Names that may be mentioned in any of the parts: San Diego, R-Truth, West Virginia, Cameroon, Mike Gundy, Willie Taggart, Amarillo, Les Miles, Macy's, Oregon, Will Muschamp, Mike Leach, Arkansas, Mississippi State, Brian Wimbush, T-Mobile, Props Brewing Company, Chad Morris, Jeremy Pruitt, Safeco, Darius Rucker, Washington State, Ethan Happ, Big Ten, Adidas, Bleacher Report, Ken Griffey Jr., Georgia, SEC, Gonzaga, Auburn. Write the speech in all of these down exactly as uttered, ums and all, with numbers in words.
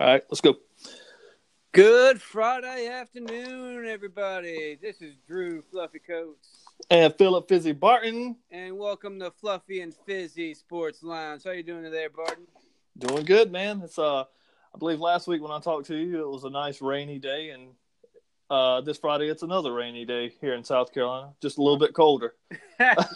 All right, let's go. Good Friday afternoon, everybody. This is Drew Fluffy Coats. And Philip Fizzy Barton. And welcome to Fluffy and Fizzy Sports Lounge. How you doing today, Barton? Doing good, man. It's uh, I believe last week when I talked to you, it was a nice rainy day, and uh, this Friday it's another rainy day here in South Carolina, just a little bit colder.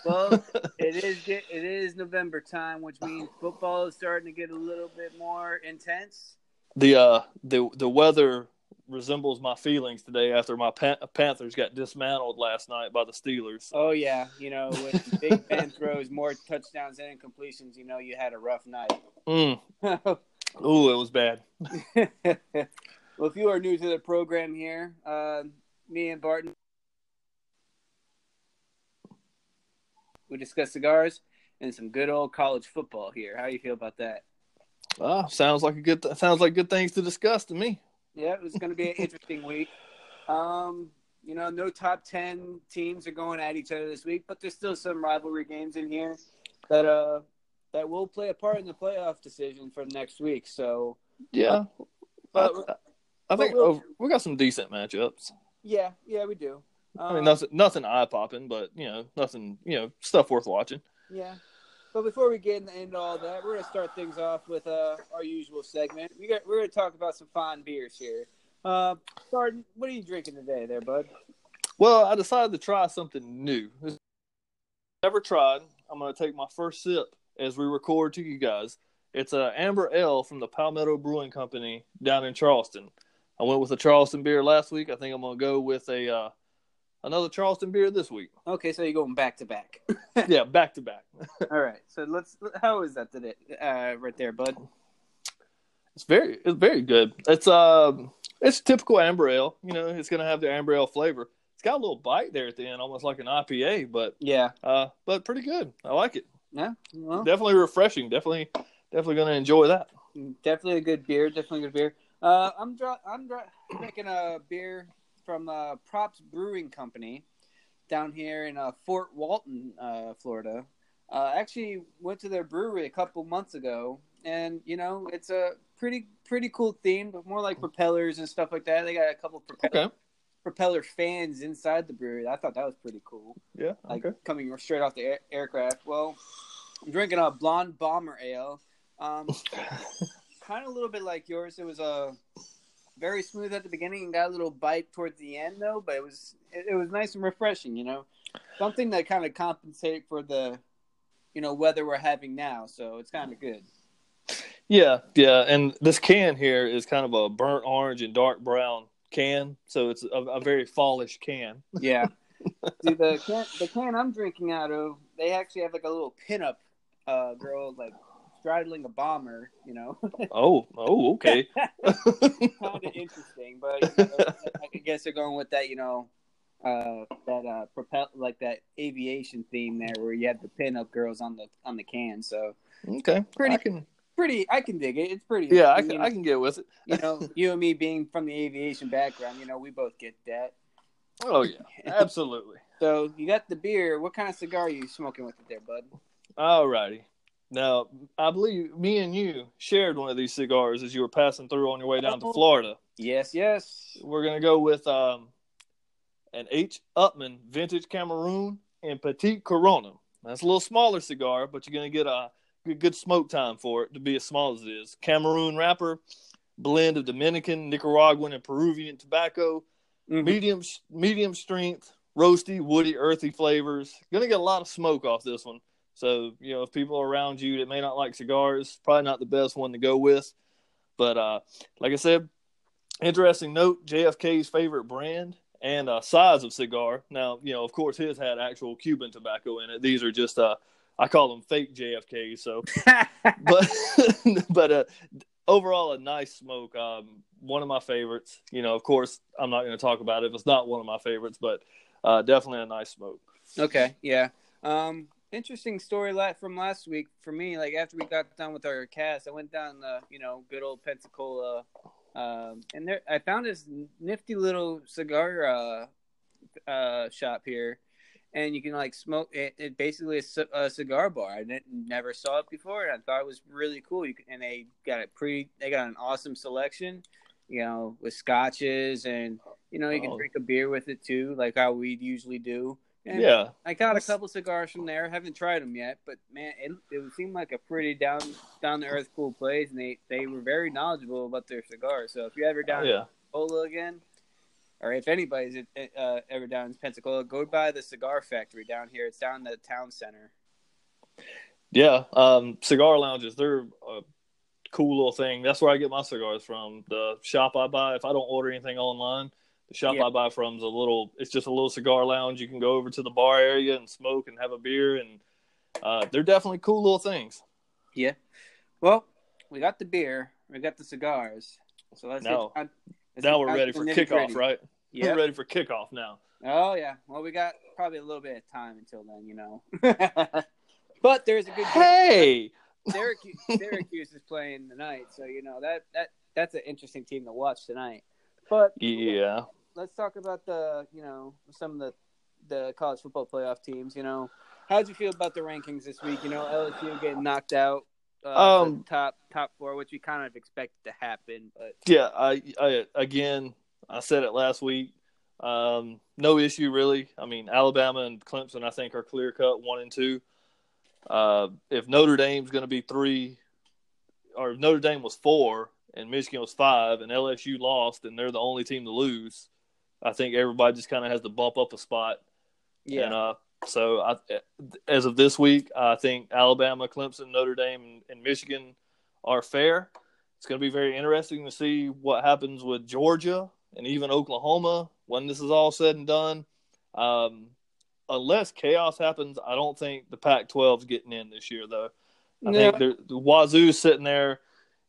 Well, it is it is November time, which means football is starting to get a little bit more intense. The uh the the weather resembles my feelings today after my pan- Panthers got dismantled last night by the Steelers. Oh yeah, you know, when Big Ben throws more touchdowns and incompletions, you know you had a rough night. Mm. Ooh, it was bad. Well, if you are new to the program here, uh, me and Barton, we discuss cigars and some good old college football here. How do you feel about that? Ah, sounds like a good. Th- sounds like good things to discuss to me. Yeah, it's going to be an interesting week. Um, you know, no top ten teams are going at each other this week, but there's still some rivalry games in here that uh that will play a part in the playoff decision for next week. So yeah, but, but I, I think but we'll, over, we got some decent matchups. Yeah, yeah, we do. Um, I mean, nothing, nothing eye popping, but you know, nothing, you know, stuff worth watching. Yeah. But before we get into all that, we're going to start things off with uh, our usual segment. We got, we're going to talk about some fine beers here. Uh, Barton, what are you drinking today there, bud? Well, I decided to try something new. Never tried. I'm going to take my first sip as we record to you guys. It's an Amber Ale from the Palmetto Brewing Company down in Charleston. I went with a Charleston beer last week. I think I'm going to go with a uh, another Charleston beer this week. Okay, so you're going back to back. Yeah, back to back. All right, so let's. How is that today? Uh, right there, bud. It's very, it's very good. It's um, it's typical amber ale. You know, it's gonna have the amber ale flavor. It's got a little bite there at the end, almost like an I P A, but yeah, uh, but pretty good. I like it. Yeah, well, definitely refreshing. Definitely, definitely gonna enjoy that. Definitely a good beer. Definitely a good beer. Uh, I'm dr- I'm dr- drinking a beer from uh, Props Brewing Company down here in uh, Fort Walton, uh, Florida. Uh, actually went to their brewery a couple months ago, and, you know, it's a pretty pretty cool theme, but more like propellers and stuff like that. They got a couple of propeller, okay. propeller fans inside the brewery. I thought that was pretty cool. Yeah, like okay. Coming straight off the air- aircraft. Well, I'm drinking a blonde bomber ale. Um, kind of a little bit like yours. It was a... very smooth at the beginning and got a little bite towards the end, though. But it was it, it was nice and refreshing, you know. Something that kind of compensate for the, you know, weather we're having now. So it's kind of good. Yeah, yeah. And this can here is kind of a burnt orange and dark brown can, so it's a, a very fallish can. Yeah. See, the can, the can I'm drinking out of, they actually have like a little pinup uh, girl like straddling a bomber, you know. oh, oh, okay. Kind of interesting, but you know, I guess they're going with that, you know, uh, that uh, propel like that aviation theme there, where you have the pinup girls on the on the can. So okay, pretty, I can, pretty, I can dig it. It's pretty. Yeah, I, I can, mean, I can get with it. You know, you and me being from the aviation background, you know, we both get that. Oh yeah, absolutely. So you got the beer. What kind of cigar are you smoking with it there, bud? All righty. Now, I believe me and you shared one of these cigars as you were passing through on your way down to Florida. Yes, yes. We're going to go with um, an H. Upman Vintage Cameroon and Petite Corona. That's a little smaller cigar, but you're going to get a good, good smoke time for it to be as small as it is. Cameroon wrapper, blend of Dominican, Nicaraguan, and Peruvian tobacco. Mm-hmm. Medium, medium strength, roasty, woody, earthy flavors. Going to get a lot of smoke off this one. So, you know, if people are around you that may not like cigars, probably not the best one to go with. But uh, like I said, interesting note, J F K's favorite brand and uh, size of cigar. Now, you know, of course, his had actual Cuban tobacco in it. These are just, uh, I call them fake J F K's. So, but but uh, overall, a nice smoke. Um, one of my favorites. You know, of course, I'm not going to talk about it if it's not one of my favorites, but uh, definitely a nice smoke. Okay, yeah. Um Interesting story from last week for me. Like after we got done with our cast, I went down the you know good old Pensacola, um, and there I found this nifty little cigar uh, uh, shop here, and you can like smoke it, it basically a, c- a cigar bar. I never saw it before, and I thought it was really cool. You can, and they got a pretty, they got an awesome selection, you know, with scotches, and you know you can oh. drink a beer with it too, like how we usually do. And yeah, I got a couple cigars from there. Haven't tried them yet, but man, it, it seemed like a pretty down down to earth cool place, and they, they were very knowledgeable about their cigars. So if you're ever down oh, yeah. in Pensacola again, or if anybody's uh, ever down in Pensacola, go by the cigar factory down here. It's down in the town center. Yeah, um, cigar lounges, they're a cool little thing. That's where I get my cigars from. The shop I buy, if I don't order anything online, shop yeah. I buy from is a little, it's just a little cigar lounge. You can go over to the bar area and smoke and have a beer, and uh, they're definitely cool little things. Yeah. Well, we got the beer, we got the cigars, so let's now, hit, let's now we're ready for kickoff, right? Yeah. We're ready for kickoff now. Oh, yeah. Well, we got probably a little bit of time until then, you know. But there's a good Hey! Syracuse, Syracuse is playing tonight, so, you know, that, that that's an interesting team to watch tonight. But yeah. Let's talk about the, you know, some of the, the college football playoff teams. You know, how did you feel about the rankings this week? You know, L S U getting knocked out, uh, um, top top four, which we kind of expected to happen. But yeah, I, I again, I said it last week. Um, no issue really. I mean, Alabama and Clemson, I think, are clear cut one and two. Uh, if Notre Dame's going to be three, or if Notre Dame was four and Michigan was five, and L S U lost, and they're the only team to lose, I think everybody just kind of has to bump up a spot. Yeah. And, uh, so, I, as of this week, I think Alabama, Clemson, Notre Dame, and Michigan are fair. It's going to be very interesting to see what happens with Georgia and even Oklahoma when this is all said and done. Um, unless chaos happens, I don't think the Pac twelve is getting in this year, though. I no. think the Wazoo's sitting there.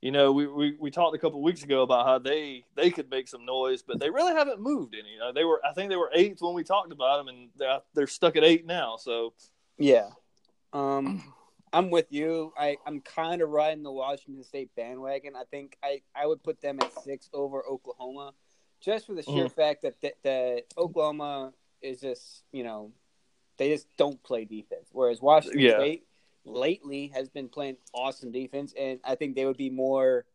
You know, we, we, we talked a couple of weeks ago about how they, they could make some noise, but they really haven't moved any. Uh, they were, I think they were eighth when we talked about them, and they're, they're stuck at eight now. So, yeah, um, I'm with you. I, I'm kind of riding the Washington State bandwagon. I think I, I would put them at six over Oklahoma, just for the sheer mm. fact that, that that Oklahoma is just, you know, they just don't play defense, whereas Washington yeah. State lately has been playing awesome defense, and I think they would be more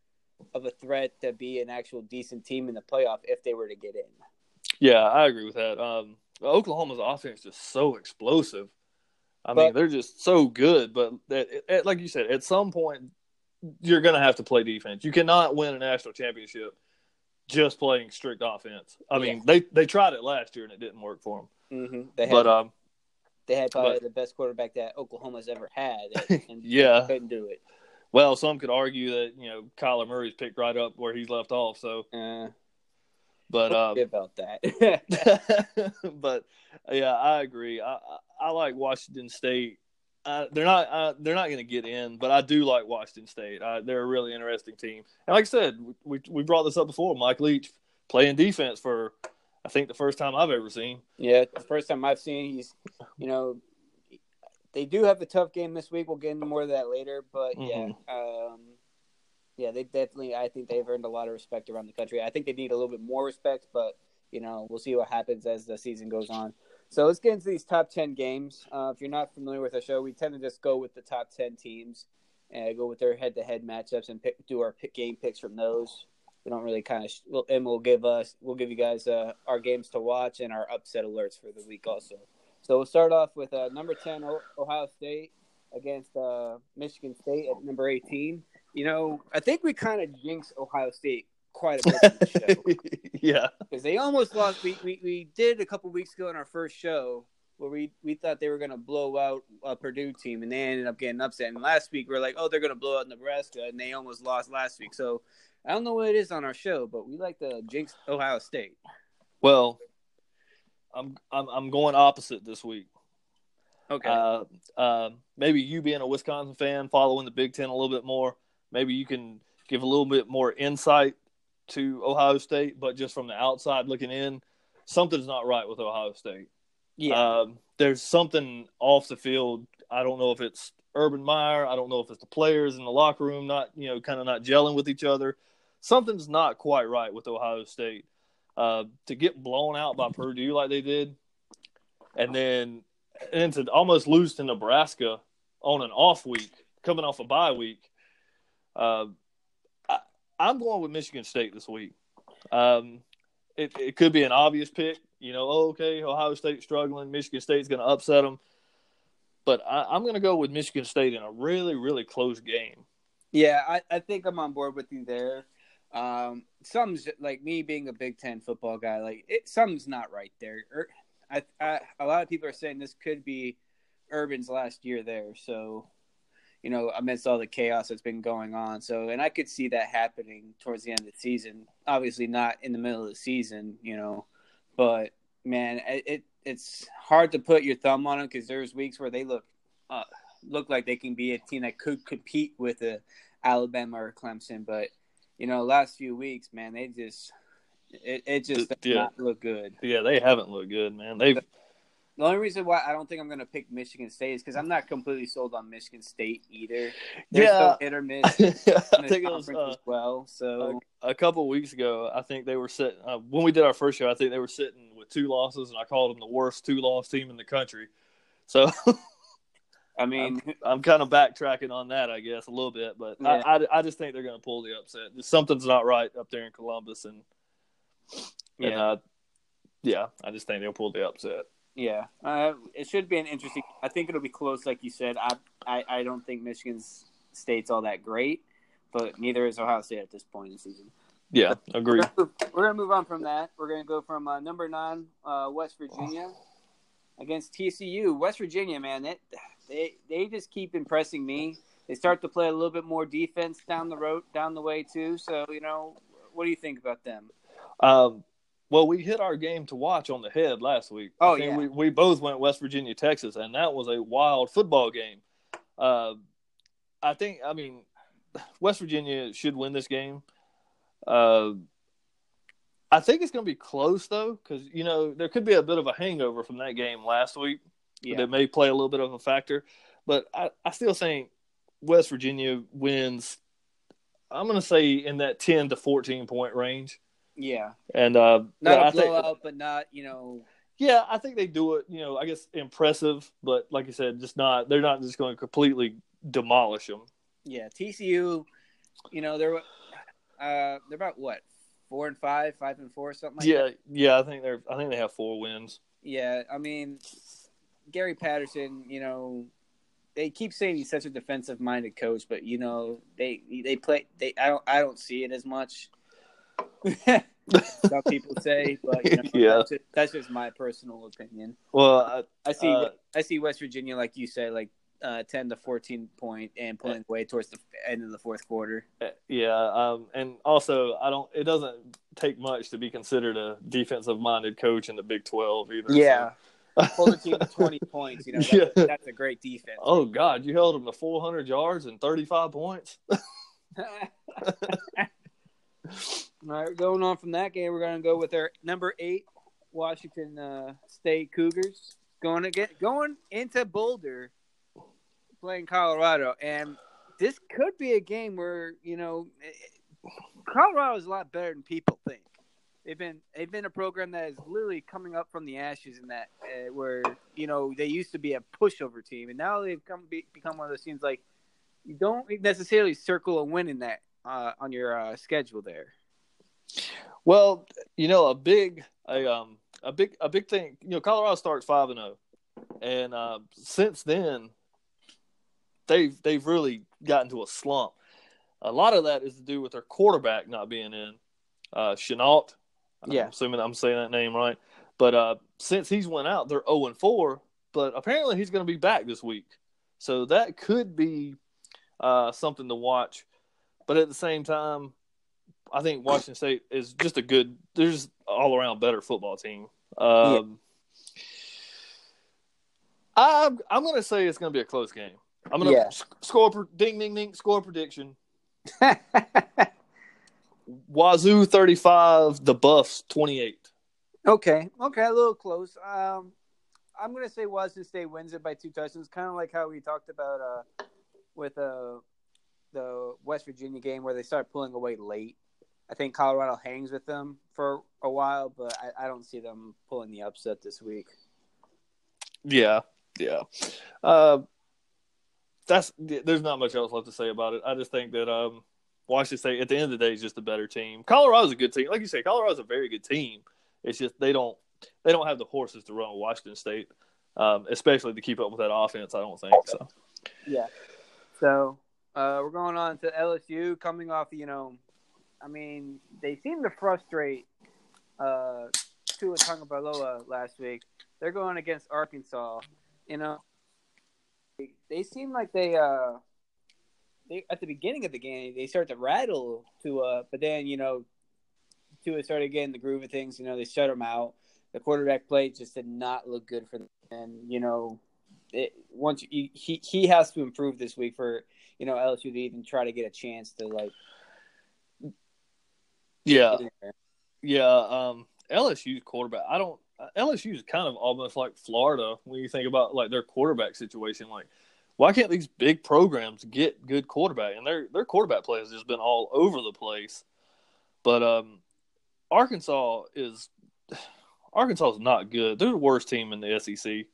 of a threat to be an actual decent team in the playoff if they were to get in. Yeah, I agree with that. Um, Oklahoma's offense is so explosive. I but, mean, they're just so good, but that, at, like you said, at some point you're going to have to play defense. You cannot win a national championship just playing strict offense. I mean, yeah. they, they tried it last year and it didn't work for them. Mm-hmm. They had but, um, They had probably but, the best quarterback that Oklahoma's ever had, and yeah. couldn't do it. Well, some could argue that, you know, Kyler Murray's picked right up where he's left off. So, uh, but um, about that. But yeah, I agree. I, I, I like Washington State. I, they're not I, they're not going to get in, but I do like Washington State. I, they're a really interesting team. And like I said, we we brought this up before. Mike Leach playing defense for, I think, the first time I've ever seen. Yeah, the first time I've seen. He's, you know, they do have a tough game this week. We'll get into more of that later. But, mm-hmm. yeah, um, yeah, they definitely – I think they've earned a lot of respect around the country. I think they need a little bit more respect, but, you know, we'll see what happens as the season goes on. So let's get into these top ten games. Uh, if you're not familiar with our show, we tend to just go with the top ten teams and go with their head-to-head matchups and pick, do our pick, game picks from those. We don't really kind of, and we'll give us, we'll give you guys uh, our games to watch and our upset alerts for the week also. So we'll start off with uh, number ten Ohio State against uh, Michigan State at number eighteen. You know, I think we kind of jinxed Ohio State quite a bit in the show. Yeah, because they almost lost. We, we we did a couple weeks ago in our first show where we, we thought they were going to blow out a Purdue team, and they ended up getting upset. And last week we were like, oh, they're going to blow out Nebraska, and they almost lost last week. So I don't know what it is on our show, but we like to jinx Ohio State. Well, I'm I'm, I'm going opposite this week. Okay. Uh, uh, maybe you being a Wisconsin fan, following the Big Ten a little bit more, maybe you can give a little bit more insight to Ohio State, but just from the outside looking in, something's not right with Ohio State. Yeah. Uh, there's something off the field. I don't know if it's Urban Meyer. I don't know if it's the players in the locker room not, you know, kind of not gelling with each other. Something's not quite right with Ohio State. Uh, to get blown out by Purdue like they did, and then and to almost lose to Nebraska on an off week, coming off a bye week, uh, I, I'm going with Michigan State this week. Um, it, it could be an obvious pick. You know, oh, okay, Ohio State's struggling. Michigan State's going to upset them. But I, I'm going to go with Michigan State in a really, really close game. Yeah, I, I think I'm on board with you there. Um, something's like me being a Big Ten football guy, like it, something's not right there. Er, I, I, a lot of people are saying this could be Urban's last year there. So, you know, amidst all the chaos that's been going on. So, and I could see that happening towards the end of the season, obviously not in the middle of the season, you know, but man, it, it it's hard to put your thumb on them. Cause there's weeks where they look, uh, look like they can be a team that could compete with a Alabama or Clemson, but you know, last few weeks, man, they just it, – it just does yeah. not look good. Yeah, they haven't looked good, man. They've... The only reason why I don't think I'm going to pick Michigan State is because I'm not completely sold on Michigan State either. They're yeah. still hit or miss in this I think conference it was, uh, as well. So a, a couple of weeks ago, I think they were sitting uh, – when we did our first show, I think they were sitting with two losses, and I called them the worst two-loss team in the country. So – I mean, I'm, I'm kind of backtracking on that, I guess, a little bit, but yeah. I, I, I just think they're going to pull the upset. Just something's not right up there in Columbus, and, and yeah, uh, yeah, I just think they'll pull the upset. Yeah, uh, it should be an interesting. I think it'll be close, like you said. I, I, I don't think Michigan State's all that great, but neither is Ohio State at this point in the season. Yeah, agree. We're going to move on from that. We're going to go from uh, number nine, uh, West Virginia, against T C U. West Virginia, man, that. They they just keep impressing me. They start to play a little bit more defense down the road, down the way too. So you know, what do you think about them? Um, well, we hit our game to watch on the head last week. Oh I think yeah, we we both went West Virginia, Texas, and that was a wild football game. Uh, I think I mean West Virginia should win this game. Uh, I think it's going to be close though, because you know there could be a bit of a hangover from that game last week. Yeah. That may play a little bit of a factor. But I, I still think West Virginia wins, I'm going to say, in that ten to fourteen point range. Yeah. And uh, not yeah, a blowout, I think, but not, you know. Yeah, I think they do it, you know, I guess impressive. But like you said, just not – they're not just going to completely demolish them. Yeah, T C U, you know, they're uh, they're about what? Four and five, five and four, something like yeah, that? Yeah, yeah, I think they're. I think they have four wins. Yeah, I mean – Gary Patterson, you know, they keep saying he's such a defensive-minded coach, but you know, they they play. They I don't I don't see it as much. Some people say, but you know, yeah, that's just, that's just my personal opinion. Well, I, I see uh, I see West Virginia, like you say, like uh, ten to fourteen point and pulling away towards the end of the fourth quarter. Yeah, um, and also I don't. It doesn't take much to be considered a defensive-minded coach in the Big twelve either. Yeah. So. Hold the team to twenty points, you know, that's, yeah. that's a great defense. Oh, God, you held them to four hundred yards and thirty-five points. All right, going on from that game, we're going to go with our number eight, Washington uh, State Cougars, going to get, going into Boulder, playing Colorado. And this could be a game where, you know, Colorado is a lot better than people think. They've been they've been a program that is literally coming up from the ashes in that uh, where, you know, they used to be a pushover team. And now they've come be, become one of those teams like you don't necessarily circle a win in that uh, on your uh, schedule there. Well, you know, a big a, um, a big a big thing, you know, Colorado starts five and oh. And uh, since then, they've they've really gotten to a slump. A lot of that is to do with their quarterback not being in. Uh, Chenault. Yeah. I'm assuming I'm saying that name right. But uh, since he's went out, they're oh and four, but apparently he's going to be back this week. So that could be uh, something to watch. But at the same time, I think Washington State is just a good – they're just all-around better football team. Um, yeah. I'm, I'm going to say it's going to be a close game. I'm going to yeah. sc- score – ding, ding, ding, score prediction. Wazoo thirty-five, the Buffs twenty-eight. Okay, okay, a little close. Um, I'm gonna say Washington State wins it by two touchdowns, kind of like how we talked about uh, with uh, the West Virginia game where they start pulling away late. I think Colorado hangs with them for a while, but I, I don't see them pulling the upset this week. Yeah, Yeah. Uh, that's there's not much else left to say about it. I just think that um, Washington State, at the end of the day, is just a better team. Colorado's a good team. Like you say, Colorado's a very good team. It's just they don't they don't have the horses to run with Washington State, um, especially to keep up with that offense, I don't think. So. Yeah. So, uh, we're going on to L S U coming off, you know, I mean, they seem to frustrate uh, Tua Tagovailoa last week. They're going against Arkansas. You know, they seem like they, uh, they at the beginning of the game, they start to rattle Tua, but then, you know, Tua started getting the groove of things. You know, they shut him out. The quarterback play just did not look good for them. And, you know, It, once you, he he has to improve this week for you know L S U to even try to get a chance to like yeah yeah um L S U's quarterback I don't L S U's kind of almost like Florida when you think about like their quarterback situation. Like, why can't these big programs get good quarterback? And their their quarterback play has just been all over the place. But um Arkansas is Arkansas is not good. They're the worst team in the S E C.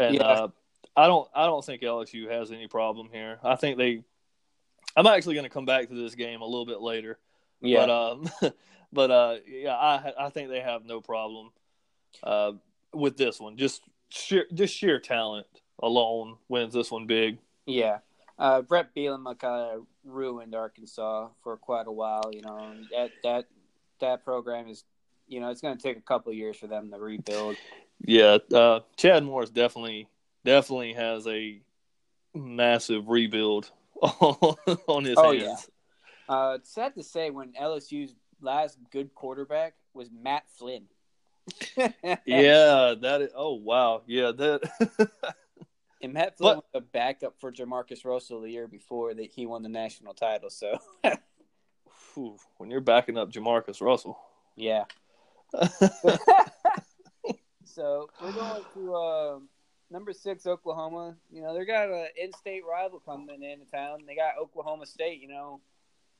And yeah. uh, I don't, I don't think L S U has any problem here. I think they. I'm actually going to come back to this game a little bit later. Yeah. But, um, but uh, yeah, I, I think they have no problem uh, with this one. Just sheer, just sheer talent alone wins this one big. Yeah. Uh, Brett Bielema kind of ruined Arkansas for quite a while. You know, that that that program is, you know, it's going to take a couple of years for them to rebuild. Yeah, uh, Chad Morris definitely definitely has a massive rebuild on, on his oh, hands. Yeah. Uh, it's sad to say when L S U's last good quarterback was Matt Flynn. yeah, that is, oh, wow. Yeah, that. and Matt Flynn but, was a backup for Jamarcus Russell the year before that he won the national title. So, when you're backing up Jamarcus Russell. Yeah. So, we're going to uh, number six, Oklahoma. You know, they got an in-state rival coming into town. They got Oklahoma State, you know.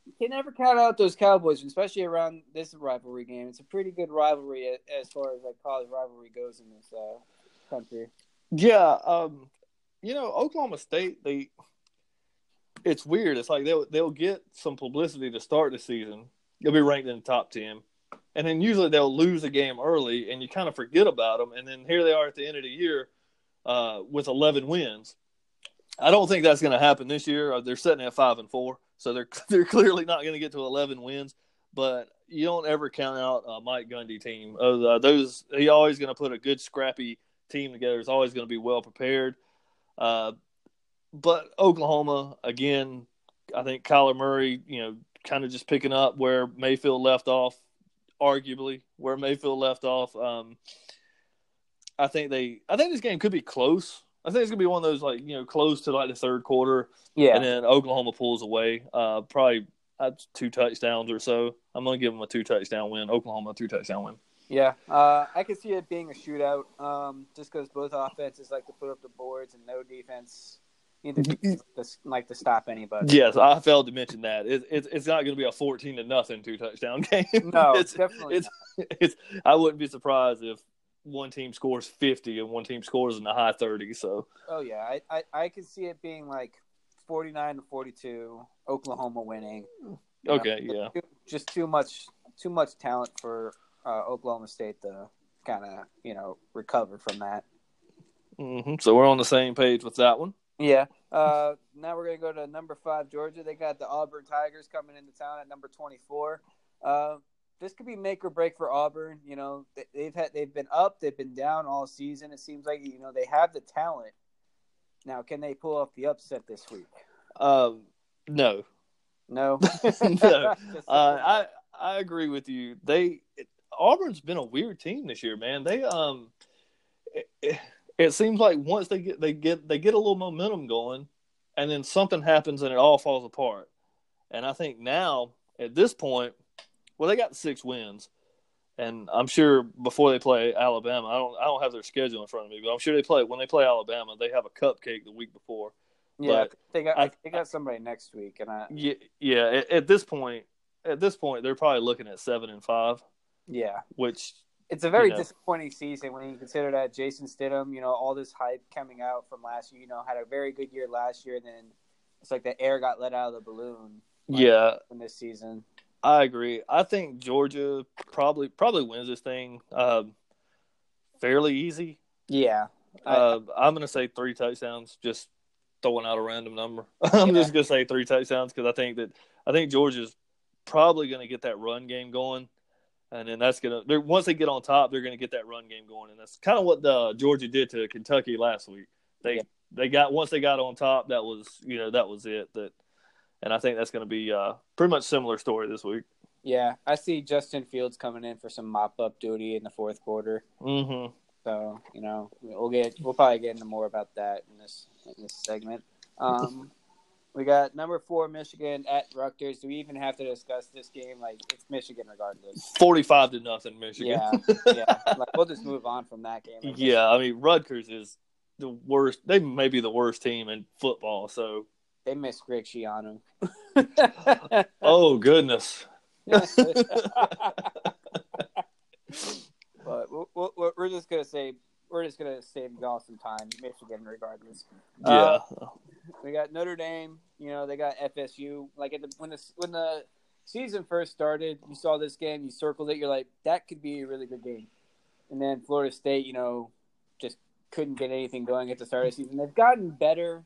You can never count out those Cowboys, especially around this rivalry game. It's a pretty good rivalry as far as, like, college rivalry goes in this uh, country. Yeah. Um, you know, Oklahoma State, they – it's weird. It's like they'll, they'll get some publicity to start the season. They'll be ranked in the top ten. And then usually they'll lose a game early, and you kind of forget about them. And then here they are at the end of the year uh, with eleven wins. I don't think that's going to happen this year. They're sitting at five and four, so they're they're clearly not going to get to eleven wins. But you don't ever count out a Mike Gundy team. Uh, those he's always going to put a good, scrappy team together. It's always going to be well prepared. Uh, but Oklahoma again, I think Kyler Murray, you know, kind of just picking up where Mayfield left off. Arguably, where Mayfield left off, um, I think they. I think this game could be close. I think it's gonna be one of those like you know close to like the third quarter, yeah. And then Oklahoma pulls away, uh, probably two touchdowns or so. I'm gonna give them a two touchdown win. Oklahoma two touchdown win. Yeah, uh, I could see it being a shootout, um, just because both offenses like to put up the boards and no defense. Either like to stop anybody. Yes, I failed to mention that. It, it, it's not going to be a fourteen to nothing two touchdown game. No, it's, definitely it's, not. It's, I wouldn't be surprised if one team scores fifty and one team scores in the high thirties. So. Oh, yeah. I, I, I can see it being like forty-nine to forty-two, Oklahoma winning. You okay, know, yeah. Too, just too much too much talent for uh, Oklahoma State to kind of, you know, recover from that. Mm-hmm. So we're on the same page with that one. Yeah. Uh, now we're going to go to number five, Georgia. They got the Auburn Tigers coming into town at number twenty-four. Uh, this could be make or break for Auburn. You know, they've had they've been up, they've been down all season. It seems like you know they have the talent. Now, can they pull off the upset this week? Um, no, no, no. Uh, I I agree with you. They Auburn's been a weird team this year, man. They um. It, it, It seems like once they get they get they get a little momentum going, and then something happens and it all falls apart. And I think now at this point, well, they got six wins, and I'm sure before they play Alabama, I don't I don't have their schedule in front of me, but I'm sure they play when they play Alabama, they have a cupcake the week before. Yeah, but they got I, they got somebody next week, and I yeah yeah at, at this point at this point they're probably looking at seven and five. Yeah, which It's a very you know. disappointing season when you consider that Jason Stidham, you know, all this hype coming out from last year, you know, had a very good year last year, and then it's like the air got let out of the balloon. Like, yeah. In this season. I agree. I think Georgia probably probably wins this thing um, fairly easy. Yeah. I, uh, I'm going to say three touchdowns, just throwing out a random number. I'm yeah. just going to say three touchdowns because I think that I think Georgia's probably going to get that run game going. And then that's going to – once they get on top, they're going to get that run game going. And that's kind of what the, Georgia did to Kentucky last week. They yeah. they got – once they got on top, that was – you know, that was it. That, and I think that's going to be a pretty much similar story this week. Yeah, I see Justin Fields coming in for some mop-up duty in the fourth quarter. Mm-hmm. So, you know, we'll get – we'll probably get into more about that in this, in this segment. Um We got number four, Michigan at Rutgers. Do we even have to discuss this game? Like, it's Michigan regardless. Forty-five to nothing, Michigan. Yeah, yeah. Like, we'll just move on from that game. I yeah, I mean, Rutgers is the worst. They may be the worst team in football. So they miss Greg Schiano. Oh goodness. But we're, we're just gonna say. We're just going to save y'all some time, Michigan, regardless. Yeah. Uh, we got Notre Dame. You know, they got F S U. Like, at the, when, the, when the season first started, you saw this game, you circled it, you're like, that could be a really good game. And then Florida State, you know, just couldn't get anything going at the start of the season. They've gotten better,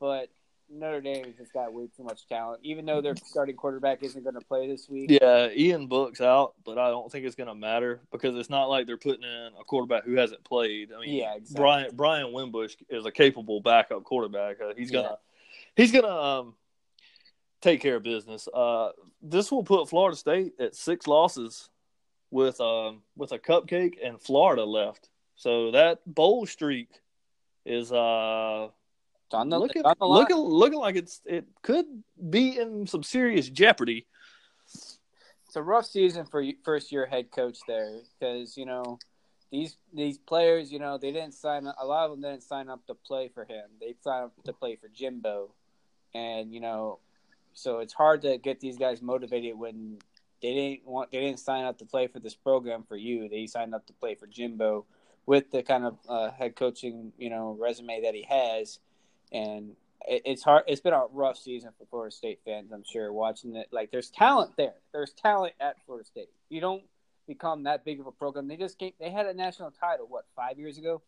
but Notre Dame has just got way too much talent, even though their starting quarterback isn't going to play this week. Yeah, Ian Book's out, but I don't think it's going to matter because it's not like they're putting in a quarterback who hasn't played. I mean, yeah, exactly. Brian Brian Wimbush is a capable backup quarterback. Uh, he's gonna yeah. he's gonna um, take care of business. Uh, this will put Florida State at six losses with um, with a cupcake and Florida left. So that bowl streak is. Uh, On the, looking, on the looking, looking like it's it could be in some serious jeopardy. It's a rough season for first year head coach there because you know these these players you know they didn't sign a lot of them didn't sign up to play for him. They signed up to play for Jimbo, and you know so it's hard to get these guys motivated when they didn't want they didn't sign up to play for this program for you. They signed up to play for Jimbo with the kind of uh, head coaching you know resume that he has. And it's hard. It's been a rough season for Florida State fans, I'm sure, watching it. Like, there's talent there. There's talent at Florida State. You don't become that big of a program. They just came, they had a national title, what, five years ago?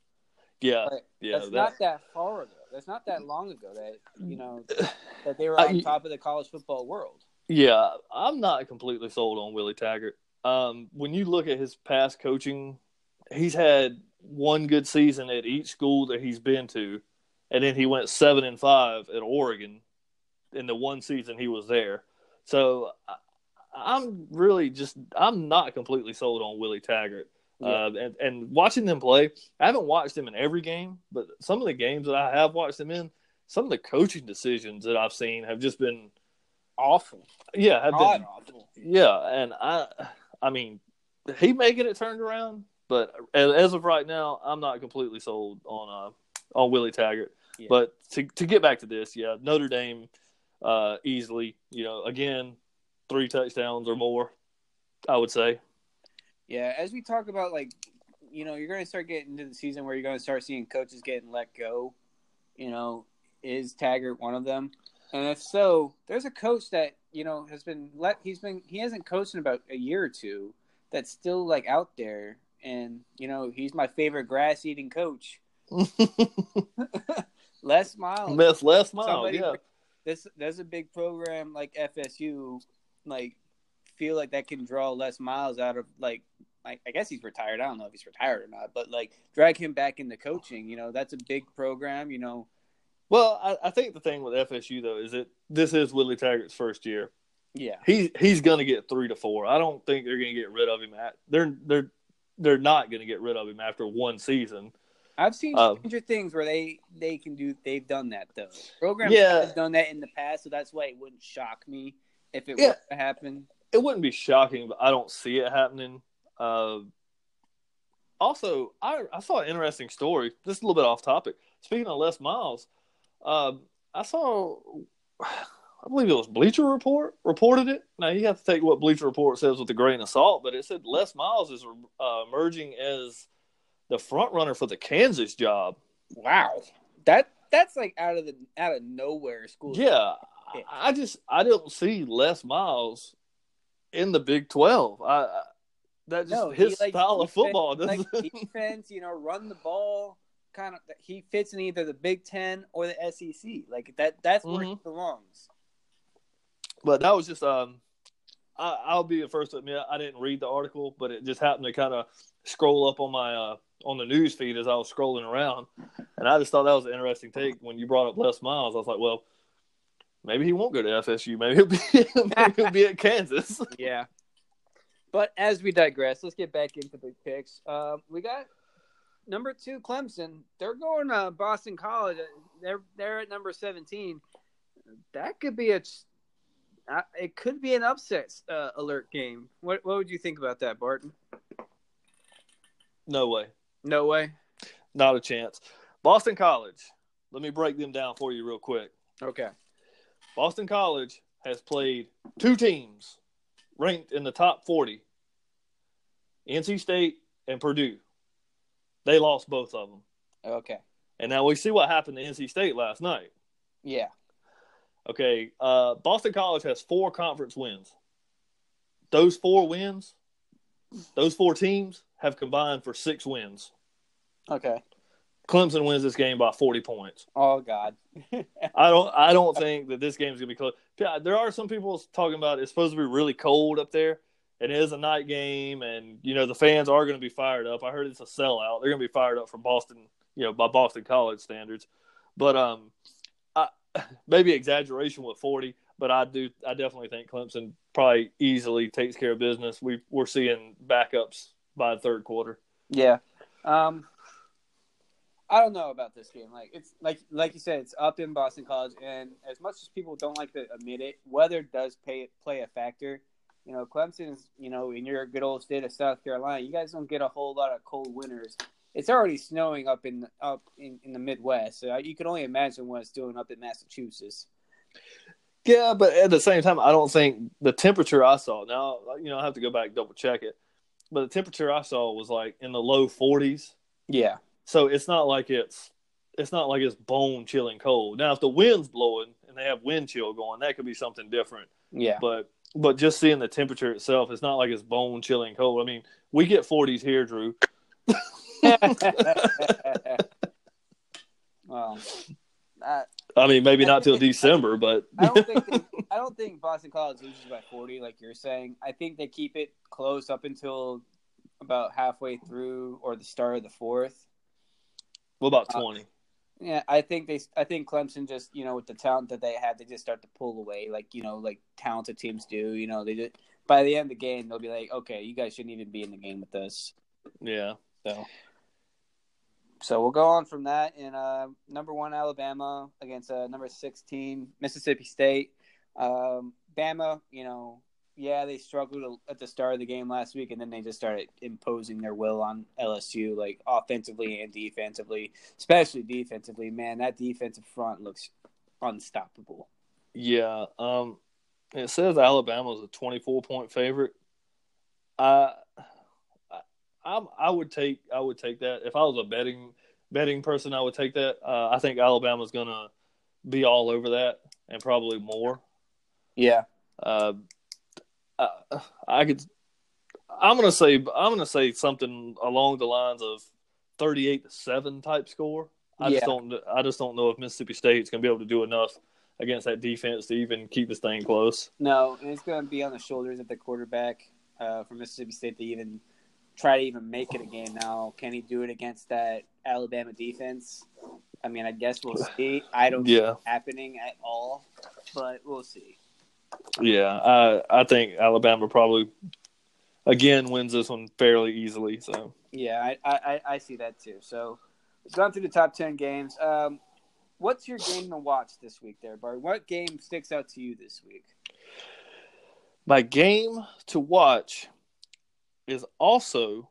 Yeah. Like, yeah that's that... not that far ago. That's not that long ago that, you know, that they were on I, top of the college football world. Yeah. I'm not completely sold on Willie Taggart. Um, when you look at his past coaching, he's had one good season at each school that he's been to. And then he went seven and five at Oregon in the one season he was there. So I'm really just I'm not completely sold on Willie Taggart. Yeah. Uh, and, and watching them play, I haven't watched him in every game, but some of the games that I have watched him in, some of the coaching decisions that I've seen have just been awful. Yeah, have God been awful. Yeah, and I I mean he may get it turned around, but as of right now, I'm not completely sold on uh, on Willie Taggart. Yeah. But to to get back to this, yeah, Notre Dame uh, easily, you know, again, three touchdowns or more, I would say. Yeah, as we talk about, like, you know, you're going to start getting into the season where you're going to start seeing coaches getting let go. You know, is Taggart one of them? And if so, there's a coach that, you know, has been let – he's been – he hasn't coached in about a year or two that's still, like, out there. And, you know, he's my favorite grass-eating coach. Les Miles. Les, Les Miles, Somebody, yeah. This there's a big program like F S U, like feel like that can draw Les Miles out of like, like I guess he's retired. I don't know if he's retired or not, but like drag him back into coaching. You know, that's a big program. You know, well, I, I think the thing with F S U though is that this is Willie Taggart's first year. Yeah, he's he's gonna get three to four. I don't think they're gonna get rid of him. At, they're they're they're not gonna get rid of him after one season. I've seen um, stranger things where they, they can do they've done that though. Programs yeah. have done that in the past, so that's why it wouldn't shock me if it yeah. were to happen. It wouldn't be shocking, but I don't see it happening. Uh, also, I I saw an interesting story. Just a little bit off topic. Speaking of Les Miles, uh, I saw I believe it was Bleacher Report reported it. Now, you have to take what Bleacher Report says with a grain of salt, but it said Les Miles is uh, emerging as the front runner for the Kansas job. Wow. That that's like out of the out of nowhere school. Yeah. yeah. I just I don't see Les Miles in the Big twelve. I, I that just no, his he, like, style defense, of football doesn't like defense, you know, run the ball. Kind of, he fits in either the Big Ten or the S E C. Like that, that's where mm-hmm. he belongs. But that was just um, I, I'll be the first to admit I didn't read the article, but it just happened to kind of scroll up on my uh, on the news feed as I was scrolling around, and I just thought that was an interesting take when you brought up Les Miles. I was like, well, maybe he won't go to F S U. Maybe he'll be maybe he'll be at Kansas. Yeah. But as we digress, let's get back into the picks. Uh, we got. Number two, Clemson. They're going to Boston College. They're they're at number seventeen. That could be a it could be an upset uh, alert game. What what would you think about that, Barton? No way. No way. Not a chance. Boston College. Let me break them down for you real quick. Okay. Boston College has played two teams ranked in the top forty. N C State and Purdue. They lost both of them. Okay. And now we see what happened to N C State last night. Yeah. Okay. Uh, Boston College has four conference wins. Those four wins, those four teams have combined for six wins. Okay. Clemson wins this game by forty points. Oh God. I don't. I don't think that this game is going to be close. There are some people talking about it's supposed to be really cold up there. It is a night game, and, you know, the fans are going to be fired up. I heard it's a sellout. They're going to be fired up from Boston, you know, by Boston College standards. But um, I, maybe exaggeration with forty, but I do. I definitely think Clemson probably easily takes care of business. We, we're seeing backups by the third quarter. Yeah. Um, I don't know about this game. Like it's like like you said, it's up in Boston College, and as much as people don't like to admit it, weather does pay, play a factor. You know, Clemson's, you know, in your good old state of South Carolina, you guys don't get a whole lot of cold winters. It's already snowing up in up in, in the Midwest, so you can only imagine what it's doing up in Massachusetts. Yeah, but at the same time, I don't think the temperature I saw, now, you know, I have to go back and double check it, but the temperature I saw was like in the low forties. Yeah. So it's not like it's it's not like it's bone chilling cold. Now, if the wind's blowing and they have wind chill going, that could be something different. Yeah. But But just seeing the temperature itself, it's not like it's bone-chilling cold. I mean, we get forties here, Drew. well, I, I mean, maybe not till December, but I don't think they, I don't think Boston College loses by forty, like you're saying. I think they keep it close up until about halfway through or the start of the fourth. What about twenty? Uh, Yeah, I think they. I think Clemson just, you know, with the talent that they had, they just start to pull away, like you know, like talented teams do. You know, they just, by the end of the game, they'll be like, okay, you guys shouldn't even be in the game with us. Yeah. So, so we'll go on from that. And uh, number one Alabama against uh, number sixteen Mississippi State. Um, Bama, you know, yeah, they struggled at the start of the game last week, and then they just started imposing their will on L S U, like offensively and defensively, especially defensively. Man, that defensive front looks unstoppable. Yeah, um, it says Alabama's a twenty-four point favorite. I, I, I would take, I would take that if I was a betting betting person. I would take that. Uh, I think Alabama's gonna be all over that, and probably more. Yeah. Uh, Uh, I could. I'm gonna say. I'm gonna say something along the lines of thirty-eight to seven type score. I yeah. just don't. I just don't know if Mississippi State's gonna be able to do enough against that defense to even keep this thing close. No, and it's gonna be on the shoulders of the quarterback uh, for Mississippi State to even try to even make it a game. Now, can he do it against that Alabama defense? I mean, I guess we'll see. I don't yeah. see it happening at all, but we'll see. Yeah, I I think Alabama probably again wins this one fairly easily. So yeah, I, I, I see that too. So we've gone through the top ten games. Um, what's your game to watch this week, there, Bart? What game sticks out to you this week? My game to watch is also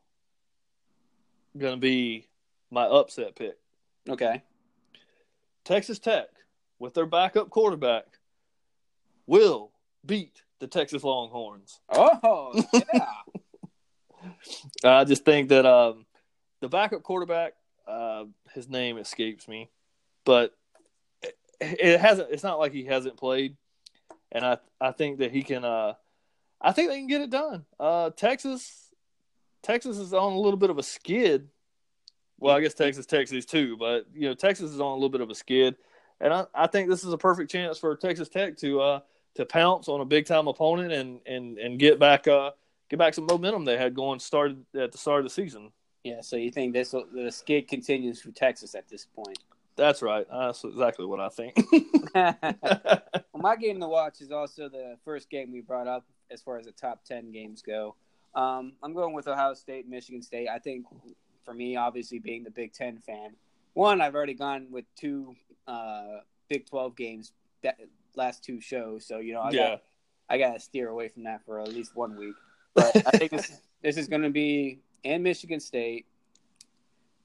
going to be my upset pick. Okay, Texas Tech with their backup quarterback will beat the Texas Longhorns. Oh, yeah. I just think that um, the backup quarterback, uh, his name escapes me, but it, it hasn't. It's not like he hasn't played, and I I think that he can. Uh, I think they can get it done. Uh, Texas, Texas is on a little bit of a skid. Well, I guess Texas, Texas too, but you know Texas is on a little bit of a skid, and I, I think this is a perfect chance for Texas Tech to uh, to pounce on a big time opponent and and and get back uh, get back some momentum they had going started at the start of the season. Yeah, so you think this the skid continues for Texas at this point? That's right. That's exactly what I think. Well, my game to watch is also the first game we brought up as far as the top ten games go. Um, I'm going with Ohio State, Michigan State. I think for me, obviously being the Big Ten fan, one, I've already gone with two uh, Big twelve games that last two shows, so you know I yeah. got I got to steer away from that for at least one week. But I think this, this is going to be in Michigan State.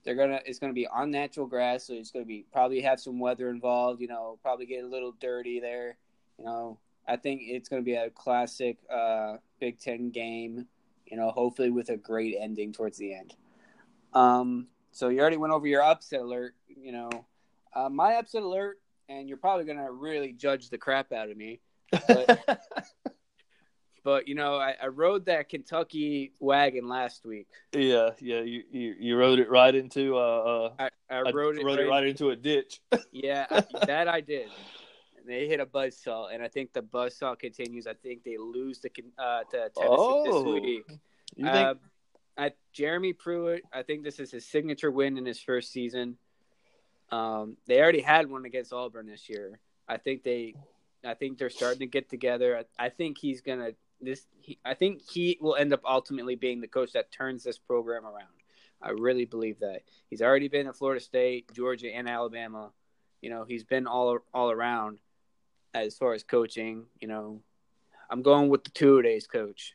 They're gonna it's gonna be on natural grass, so it's gonna be probably have some weather involved. You know, probably get a little dirty there. You know, I think it's gonna be a classic uh, Big Ten game. You know, hopefully with a great ending towards the end. Um, so you already went over your upset alert, you know, uh, my upset alert, and you're probably going to really judge the crap out of me, but, but you know, I, I rode that Kentucky wagon last week. Yeah. Yeah. You, you, you rode it right into, uh, I, I rode, I, it, rode right, it right into a ditch. Yeah, I, that I did. They hit a buzzsaw, and I think the buzzsaw continues. I think they lose the, uh, to Tennessee oh, this week. You think- uh, I, Jeremy Pruitt, I think this is his signature win in his first season. Um, they already had one against Auburn this year. I think they, I think they're starting to get together. I, I think he's gonna this. He, I think he will end up ultimately being the coach that turns this program around. I really believe that. He's already been at Florida State, Georgia, and Alabama. You know, he's been all all around as far as coaching. You know, I'm going with the two-a-days coach.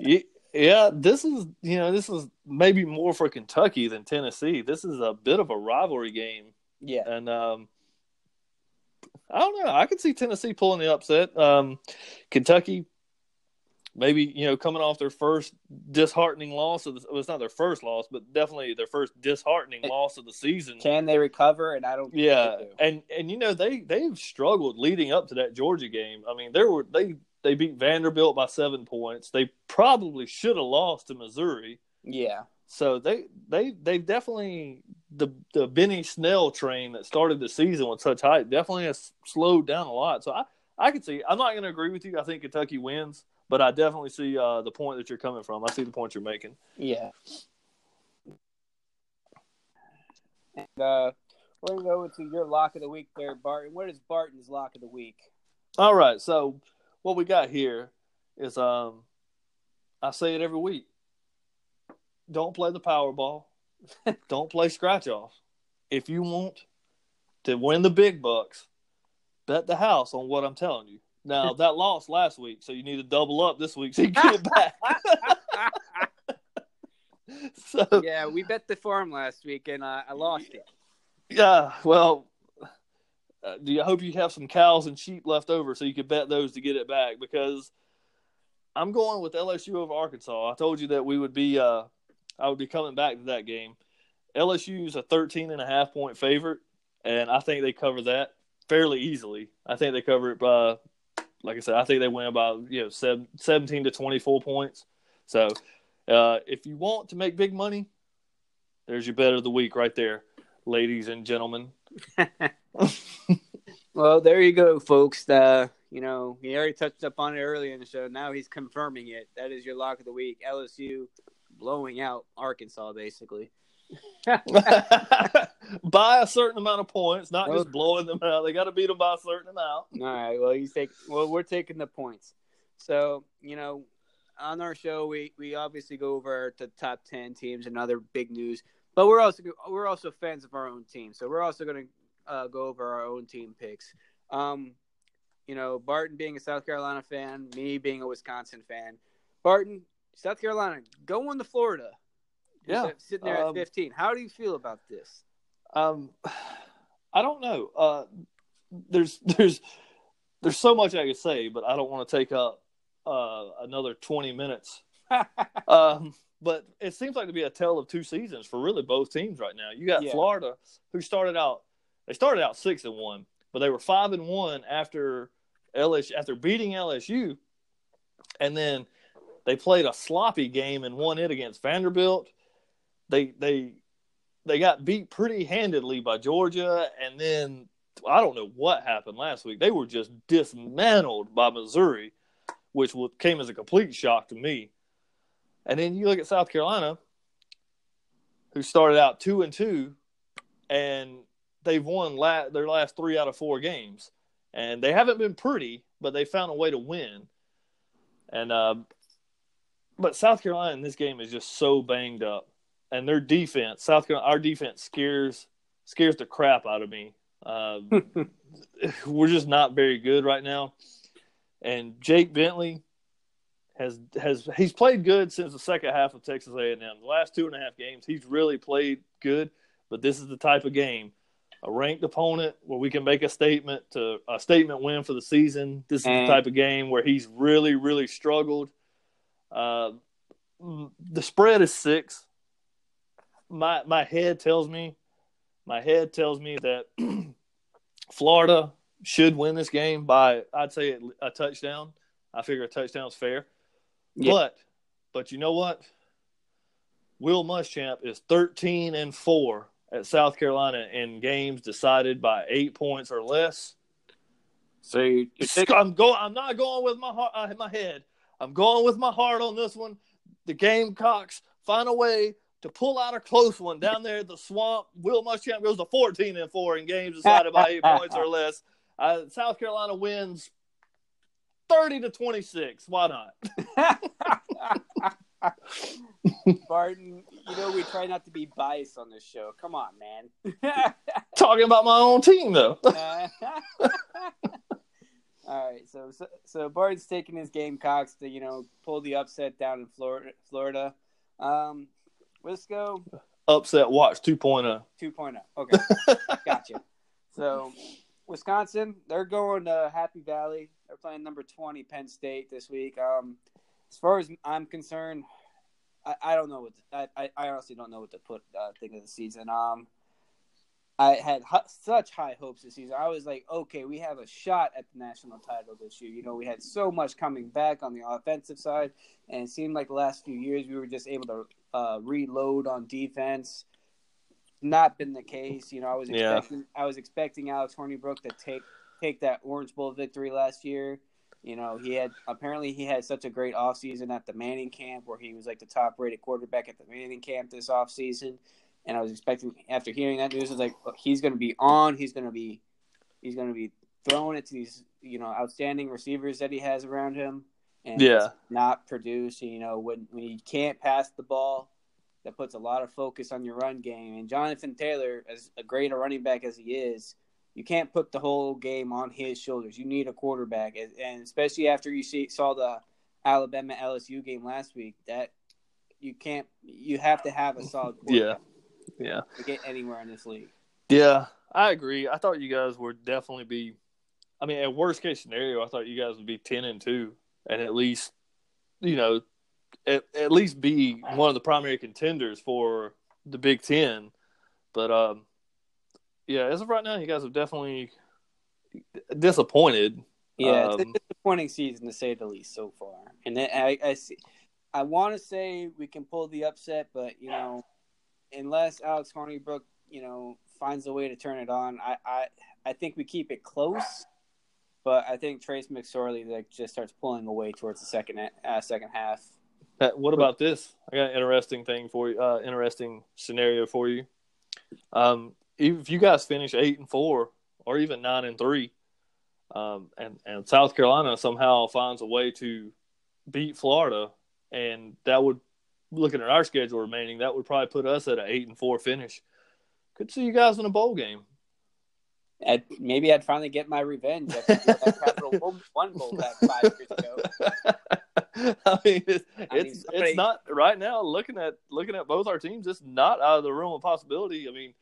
yeah. Yeah, this is you know this is maybe more for Kentucky than Tennessee. This is a bit of a rivalry game. Yeah, and um, I don't know. I could see Tennessee pulling the upset. Um, Kentucky, maybe you know coming off their first disheartening loss of the, well, it's not their first loss, but definitely their first disheartening and loss of the season. Can they recover? And I don't. Yeah, think they do. and and you know they they've struggled leading up to that Georgia game. I mean, there were they. They beat Vanderbilt by seven points. They probably should have lost to Missouri. Yeah. So they they they definitely the the Benny Snell train that started the season with such hype definitely has slowed down a lot. So I I can see. I'm not going to agree with you. I think Kentucky wins, but I definitely see uh, the point that you're coming from. I see the point you're making. Yeah. And uh, we're going to go into your lock of the week there, Barton. What is Barton's lock of the week? All right. So. What we got here is, um, I say it every week. Don't play the Powerball. Don't play scratch off. If you want to win the big bucks, bet the house on what I'm telling you. Now that lost last week, so you need to double up this week so you get it back. so yeah, we bet the farm last week and uh, I lost it. Yeah, well. Uh, do you, I hope you have some cows and sheep left over so you can bet those to get it back, because I'm going with L S U over Arkansas. I told you that we would be uh, I would be coming back to that game. L S U is a thirteen and a half point favorite, and I think they cover that fairly easily. I think they cover it by, like I said, I think they win by you know seven, seventeen to twenty-four points. So uh, if you want to make big money, there's your bet of the week right there, ladies and gentlemen. Well, there you go, folks. Uh, you know, he already touched up on it earlier in the show. Now he's confirming it. That is your lock of the week. L S U blowing out Arkansas, basically. By a certain amount of points, not well, just blowing them out. They got to beat them by a certain amount. All right. Well, you take. Well, we're taking the points. So, you know, on our show, we, we obviously go over the top ten teams and other big news. But we're also we're also fans of our own team, so we're also going to. Uh, go over our own team picks. Um, you know, Barton being a South Carolina fan, me being a Wisconsin fan. Barton, South Carolina, going to Florida. Yeah. Sitting there um, at fifteen. How do you feel about this? Um, I don't know. Uh, there's, there's, there's so much I could say, but I don't want to take up uh, another twenty minutes. um, but it seems like to be a tale of two seasons for really both teams right now. You got yeah. Florida, who started out – they started out six and one, but they were five and one after L S U, after beating L S U, and then they played a sloppy game and won it against Vanderbilt. They they they got beat pretty handedly by Georgia, and then I don't know what happened last week. They were just dismantled by Missouri, which came as a complete shock to me. And then you look at South Carolina, who started out two and two, and they've won la- their last three out of four games. And they haven't been pretty, but they found a way to win. And uh, but South Carolina in this game is just so banged up. And their defense, South Carolina, our defense scares scares the crap out of me. Uh, we're just not very good right now. And Jake Bentley has has he's played good since the second half of Texas A and M. The last two and a half games, he's really played good. But this is the type of game, a ranked opponent where we can make a statement to a statement win for the season. This is and, the type of game where he's really, really struggled. Uh, the spread is six. My my head tells me, my head tells me that Florida should win this game by, I'd say, a touchdown. I figure a touchdown's fair. Yep. But but you know what? Will Muschamp is thirteen and four at South Carolina in games decided by eight points or less. So you take- I'm going. I'm not going with my heart. Uh, my head. I'm going with my heart on this one. The Gamecocks find a way to pull out a close one down there at the swamp. Will Muschamp goes to fourteen and four in games decided by eight points or less. Uh, South Carolina wins thirty to twenty-six. Why not? Barton, you know we try not to be biased on this show. Come on, man. Talking about my own team, though. uh, all right, so, so so Barton's taking his Gamecocks to, you know, pull the upset down in Florida. Florida. Um, let's go. Upset watch two point oh. two point oh. Okay. Gotcha. So, Wisconsin, they're going to Happy Valley. They're playing number twenty Penn State this week. Um, as far as I'm concerned, I, I don't know what to, I, I honestly don't know what to put uh, think of the season. Um, I had hu- such high hopes this season. I was like, okay, we have a shot at the national title this year. You know, we had so much coming back on the offensive side, and it seemed like the last few years we were just able to Uh, reload on defense. Not been the case. You know, I was expecting yeah. I was expecting Alex Hornibrook to take take that Orange Bowl victory last year. You know, he had apparently he had such a great offseason at the Manning camp where he was like the top rated quarterback at the Manning camp this offseason. And I was expecting after hearing that news, I was like, well, he's gonna be on, he's gonna be he's gonna be throwing it to these, you know, outstanding receivers that he has around him. And yeah. not produce, you know, when, when you can't pass the ball, that puts a lot of focus on your run game. And Jonathan Taylor, as a great a running back as he is, you can't put the whole game on his shoulders. You need a quarterback, and especially after you see, saw the Alabama L S U game last week, that you can't. You have to have a solid quarterback. yeah, yeah, to get anywhere in this league. Yeah, I agree. I thought you guys would definitely be. I mean, at worst case scenario, I thought you guys would be ten and two. And at least, you know, at, at least be one of the primary contenders for the Big Ten. But, um, yeah, as of right now, you guys are definitely disappointed. Yeah, um, it's a disappointing season, to say the least, so far. And then I, I, see, I want to say we can pull the upset, but, you know, unless Alex Hornibrook, you know, finds a way to turn it on, I, I, I think we keep it close. But I think Trace McSorley like just starts pulling away towards the second uh, second half. What about this? I got an interesting thing for you. Uh, interesting scenario for you. Um, if you guys finish eight and four, or even nine and three, um, and and South Carolina somehow finds a way to beat Florida, and that would, looking at our schedule remaining, that would probably put us at an eight and four finish. Could see you guys in a bowl game. I'd, maybe I'd finally get my revenge after that Capital One Bowl back five years ago. I mean, it's I mean, it's, somebody... it's not right now. Looking at looking at both our teams, it's not out of the realm of possibility. I mean,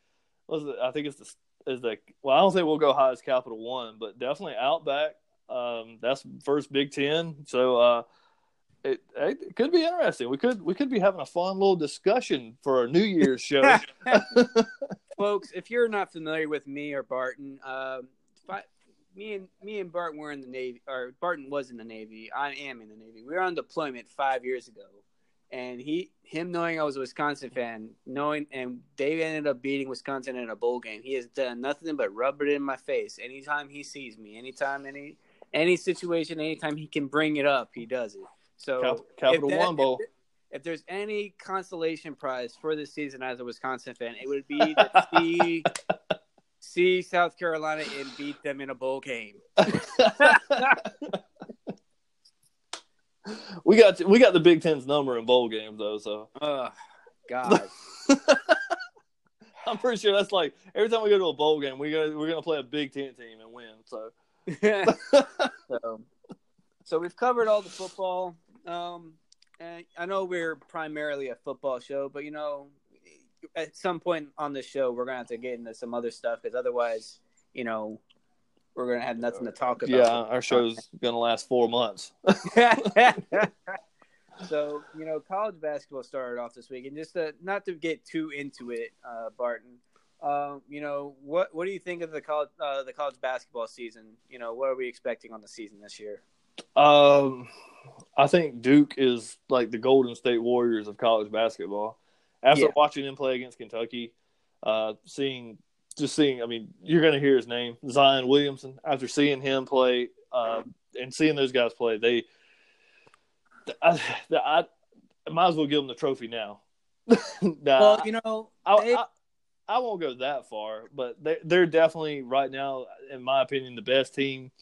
was it, I think it's the is the well, I don't think we'll go high as Capital One, but definitely Outback. Um, that's first Big Ten. So uh, it, it could be interesting. We could we could be having a fun little discussion for our New Year's show. Folks, if you're not familiar with me or Barton, um, I, me and me and Barton were in the Navy, or Barton was in the Navy. I am in the Navy. We were on deployment five years ago, and he, him knowing I was a Wisconsin fan, knowing, and they ended up beating Wisconsin in a bowl game. He has done nothing but rub it in my face. Anytime he sees me, anytime any any situation, anytime he can bring it up, he does it. So Cap, Capital that, One Bowl. If, If there's any consolation prize for this season as a Wisconsin fan, it would be to see, see South Carolina and beat them in a bowl game. we got we got the Big Ten's number in bowl games though, so. Oh, God. I'm pretty sure that's like every time we go to a bowl game, we go we're gonna play a Big Ten team and win. So, so, so we've covered all the football. Um, And I know we're primarily a football show, but, you know, at some point on this show, we're going to have to get into some other stuff because otherwise, you know, we're going to have nothing to talk about. Yeah, our show's going to last four months. So, you know, college basketball started off this week. And just to, not to get too into it, uh, Barton, uh, you know, what what do you think of the college, uh, the college basketball season? You know, what are we expecting on the season this year? Um, I think Duke is like the Golden State Warriors of college basketball. After yeah. watching him play against Kentucky, uh, seeing just seeing, I mean, you're going to hear his name, Zion Williamson. After seeing him play uh, and seeing those guys play, they, I, I, I might as well give them the trophy now. Nah, well, you know, I, they... I, I, I won't go that far, but they they're definitely right now, in my opinion, the best team.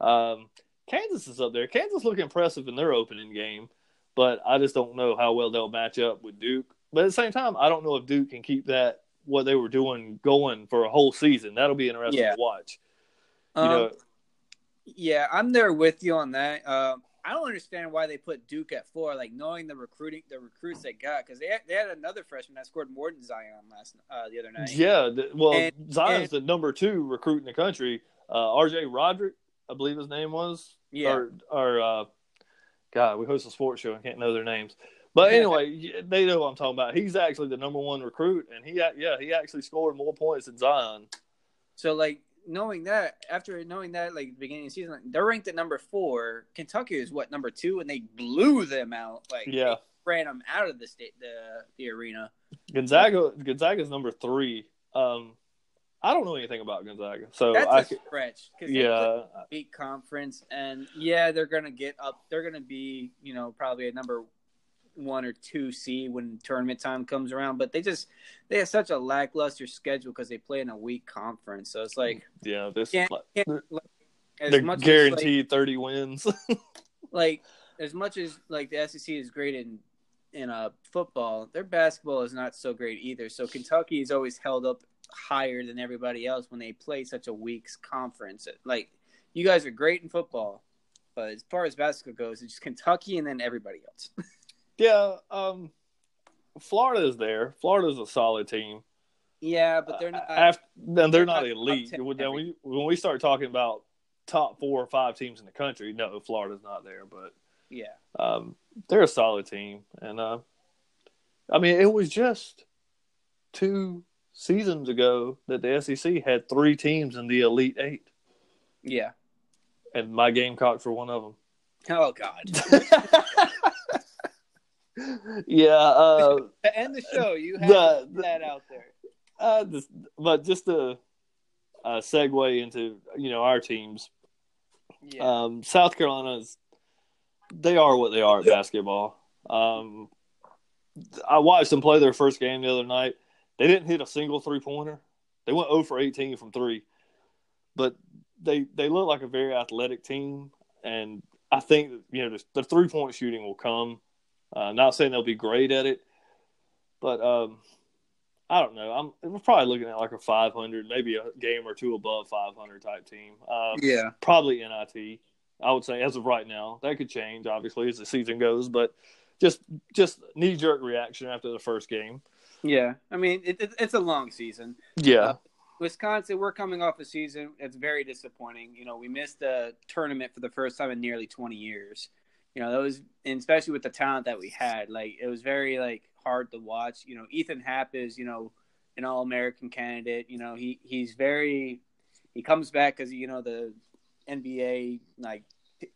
Um. Kansas is up there. Kansas looked impressive in their opening game, but I just don't know how well they'll match up with Duke. But at the same time, I don't know if Duke can keep that, what they were doing, going for a whole season. That'll be interesting yeah. to watch. You um, know, yeah, I'm there with you on that. Um, I don't understand why they put Duke at four, like knowing the recruiting, the recruits they got, because they had, they had another freshman that scored more than Zion last uh, the other night. Yeah, the, well, and, Zion's and, the number two recruit in the country. Uh, R J Roderick, I believe his name was. Yeah. Or, or uh, God, we host a sports show and can't know their names. But anyway, they know what I'm talking about. He's actually the number one recruit, and he, yeah, he actually scored more points than Zion. So, like, knowing that, after knowing that, like, beginning of the season, they're ranked at number four. Kentucky is, what, number two? And they blew them out. Like, yeah. They ran them out of the state, the, the arena. Gonzaga, Gonzaga's number three. Um I don't know anything about Gonzaga, so that's a I, stretch. Yeah, big conference, and yeah, they're gonna get up. They're gonna be, you know, probably a number one or two seed when tournament time comes around. But they just they have such a lackluster schedule because they play in a weak conference. So it's like, yeah, this can't, can't, they're, like, as they're much guaranteed as, like, thirty wins. Like as much as like the S E C is great in in uh, football, their basketball is not so great either. So Kentucky is always held up higher than everybody else when they play such a weak conference. Like, you guys are great in football, but as far as basketball goes, it's just Kentucky and then everybody else. Yeah, um, Florida is there. Florida's a solid team. Yeah, but they're not. Uh, after, they're, they're not, not elite. When, every- when we start talking about top four or five teams in the country, no, Florida's not there. But yeah, um, they're a solid team, and uh, I mean, it was just two seasons ago that the S E C had three teams in the Elite Eight. Yeah. And my Gamecocks were one of them. Oh, God. Yeah. Uh, to end the show, you have the, that out there. Uh, this, but just to uh, segue into, you know, our teams, yeah. um, South Carolina's, they are what they are at basketball. Um, I watched them play their first game the other night. They didn't hit a single three-pointer. They went zero for eighteen from three. But they they look like a very athletic team. And I think, you know, the, the three-point shooting will come. Uh, not saying they'll be great at it. But um, I don't know. I'm we're probably looking at like a five hundred, maybe a game or two above five hundred type team. Um, yeah. Probably N I T, I would say, as of right now. That could change, obviously, as the season goes. But just just knee-jerk reaction after the first game. Yeah, I mean, it, it, it's a long season. Yeah. Uh, Wisconsin, we're coming off a season that's very disappointing. You know, we missed the tournament for the first time in nearly twenty years. You know, that was, and especially with the talent that we had, like, it was very, like, hard to watch. You know, Ethan Happ is, you know, an All-American candidate. You know, he, he's very – he comes back because, you know, the N B A, like,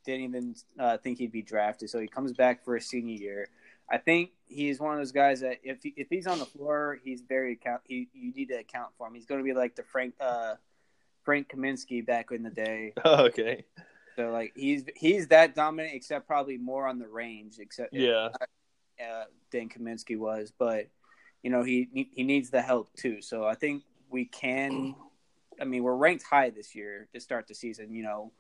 didn't even uh, think he'd be drafted. So he comes back for his senior year. I think he's one of those guys that if he, if he's on the floor, he's very account. He, you need to account for him. He's going to be like the Frank uh, Frank Kaminsky back in the day. Oh, okay. So like he's he's that dominant, except probably more on the range, except yeah, uh, than Kaminsky was. But you know he he needs the help too. So I think we can. I mean, we're ranked high this year to start the season. You know,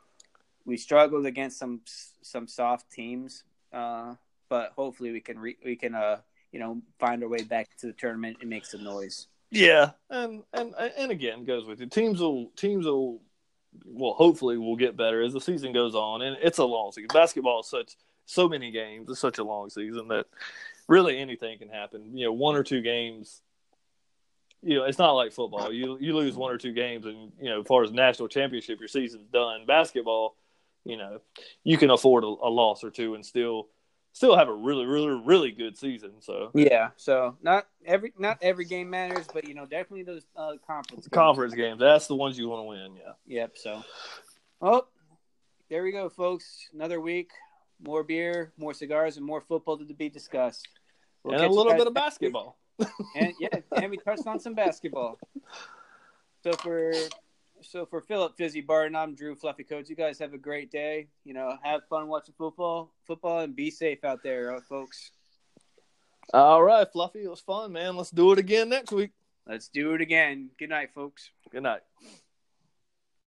we struggled against some some soft teams. Uh, But hopefully we can re- we can uh you know find our way back to the tournament and make some noise. Yeah, and and and again goes with you. Teams will teams will well hopefully will get better as the season goes on, and it's a long season. Basketball is such so many games. It's such a long season that really anything can happen. You know, one or two games. You know, it's not like football. You you lose one or two games, and you know, as far as national championship, your season's done. Basketball, you know, you can afford a, a loss or two and still. Still have a really, really, really good season. So yeah, so not every not every game matters, but you know definitely those uh, conference games. conference games. That's the ones you want to win. Yeah. Yep. So, well, there we go, folks. Another week, more beer, more cigars, and more football to be discussed, we'll and a little bit of basketball. and yeah, and we touched on some basketball. So for so for Philip Fizzy Barton, I'm Drew Fluffy Coats. You guys have a great day. You know, have fun watching football. Football and be safe out there, folks. All right, Fluffy. It was fun, man. Let's do it again next week. Let's do it again. Good night, folks. Good night.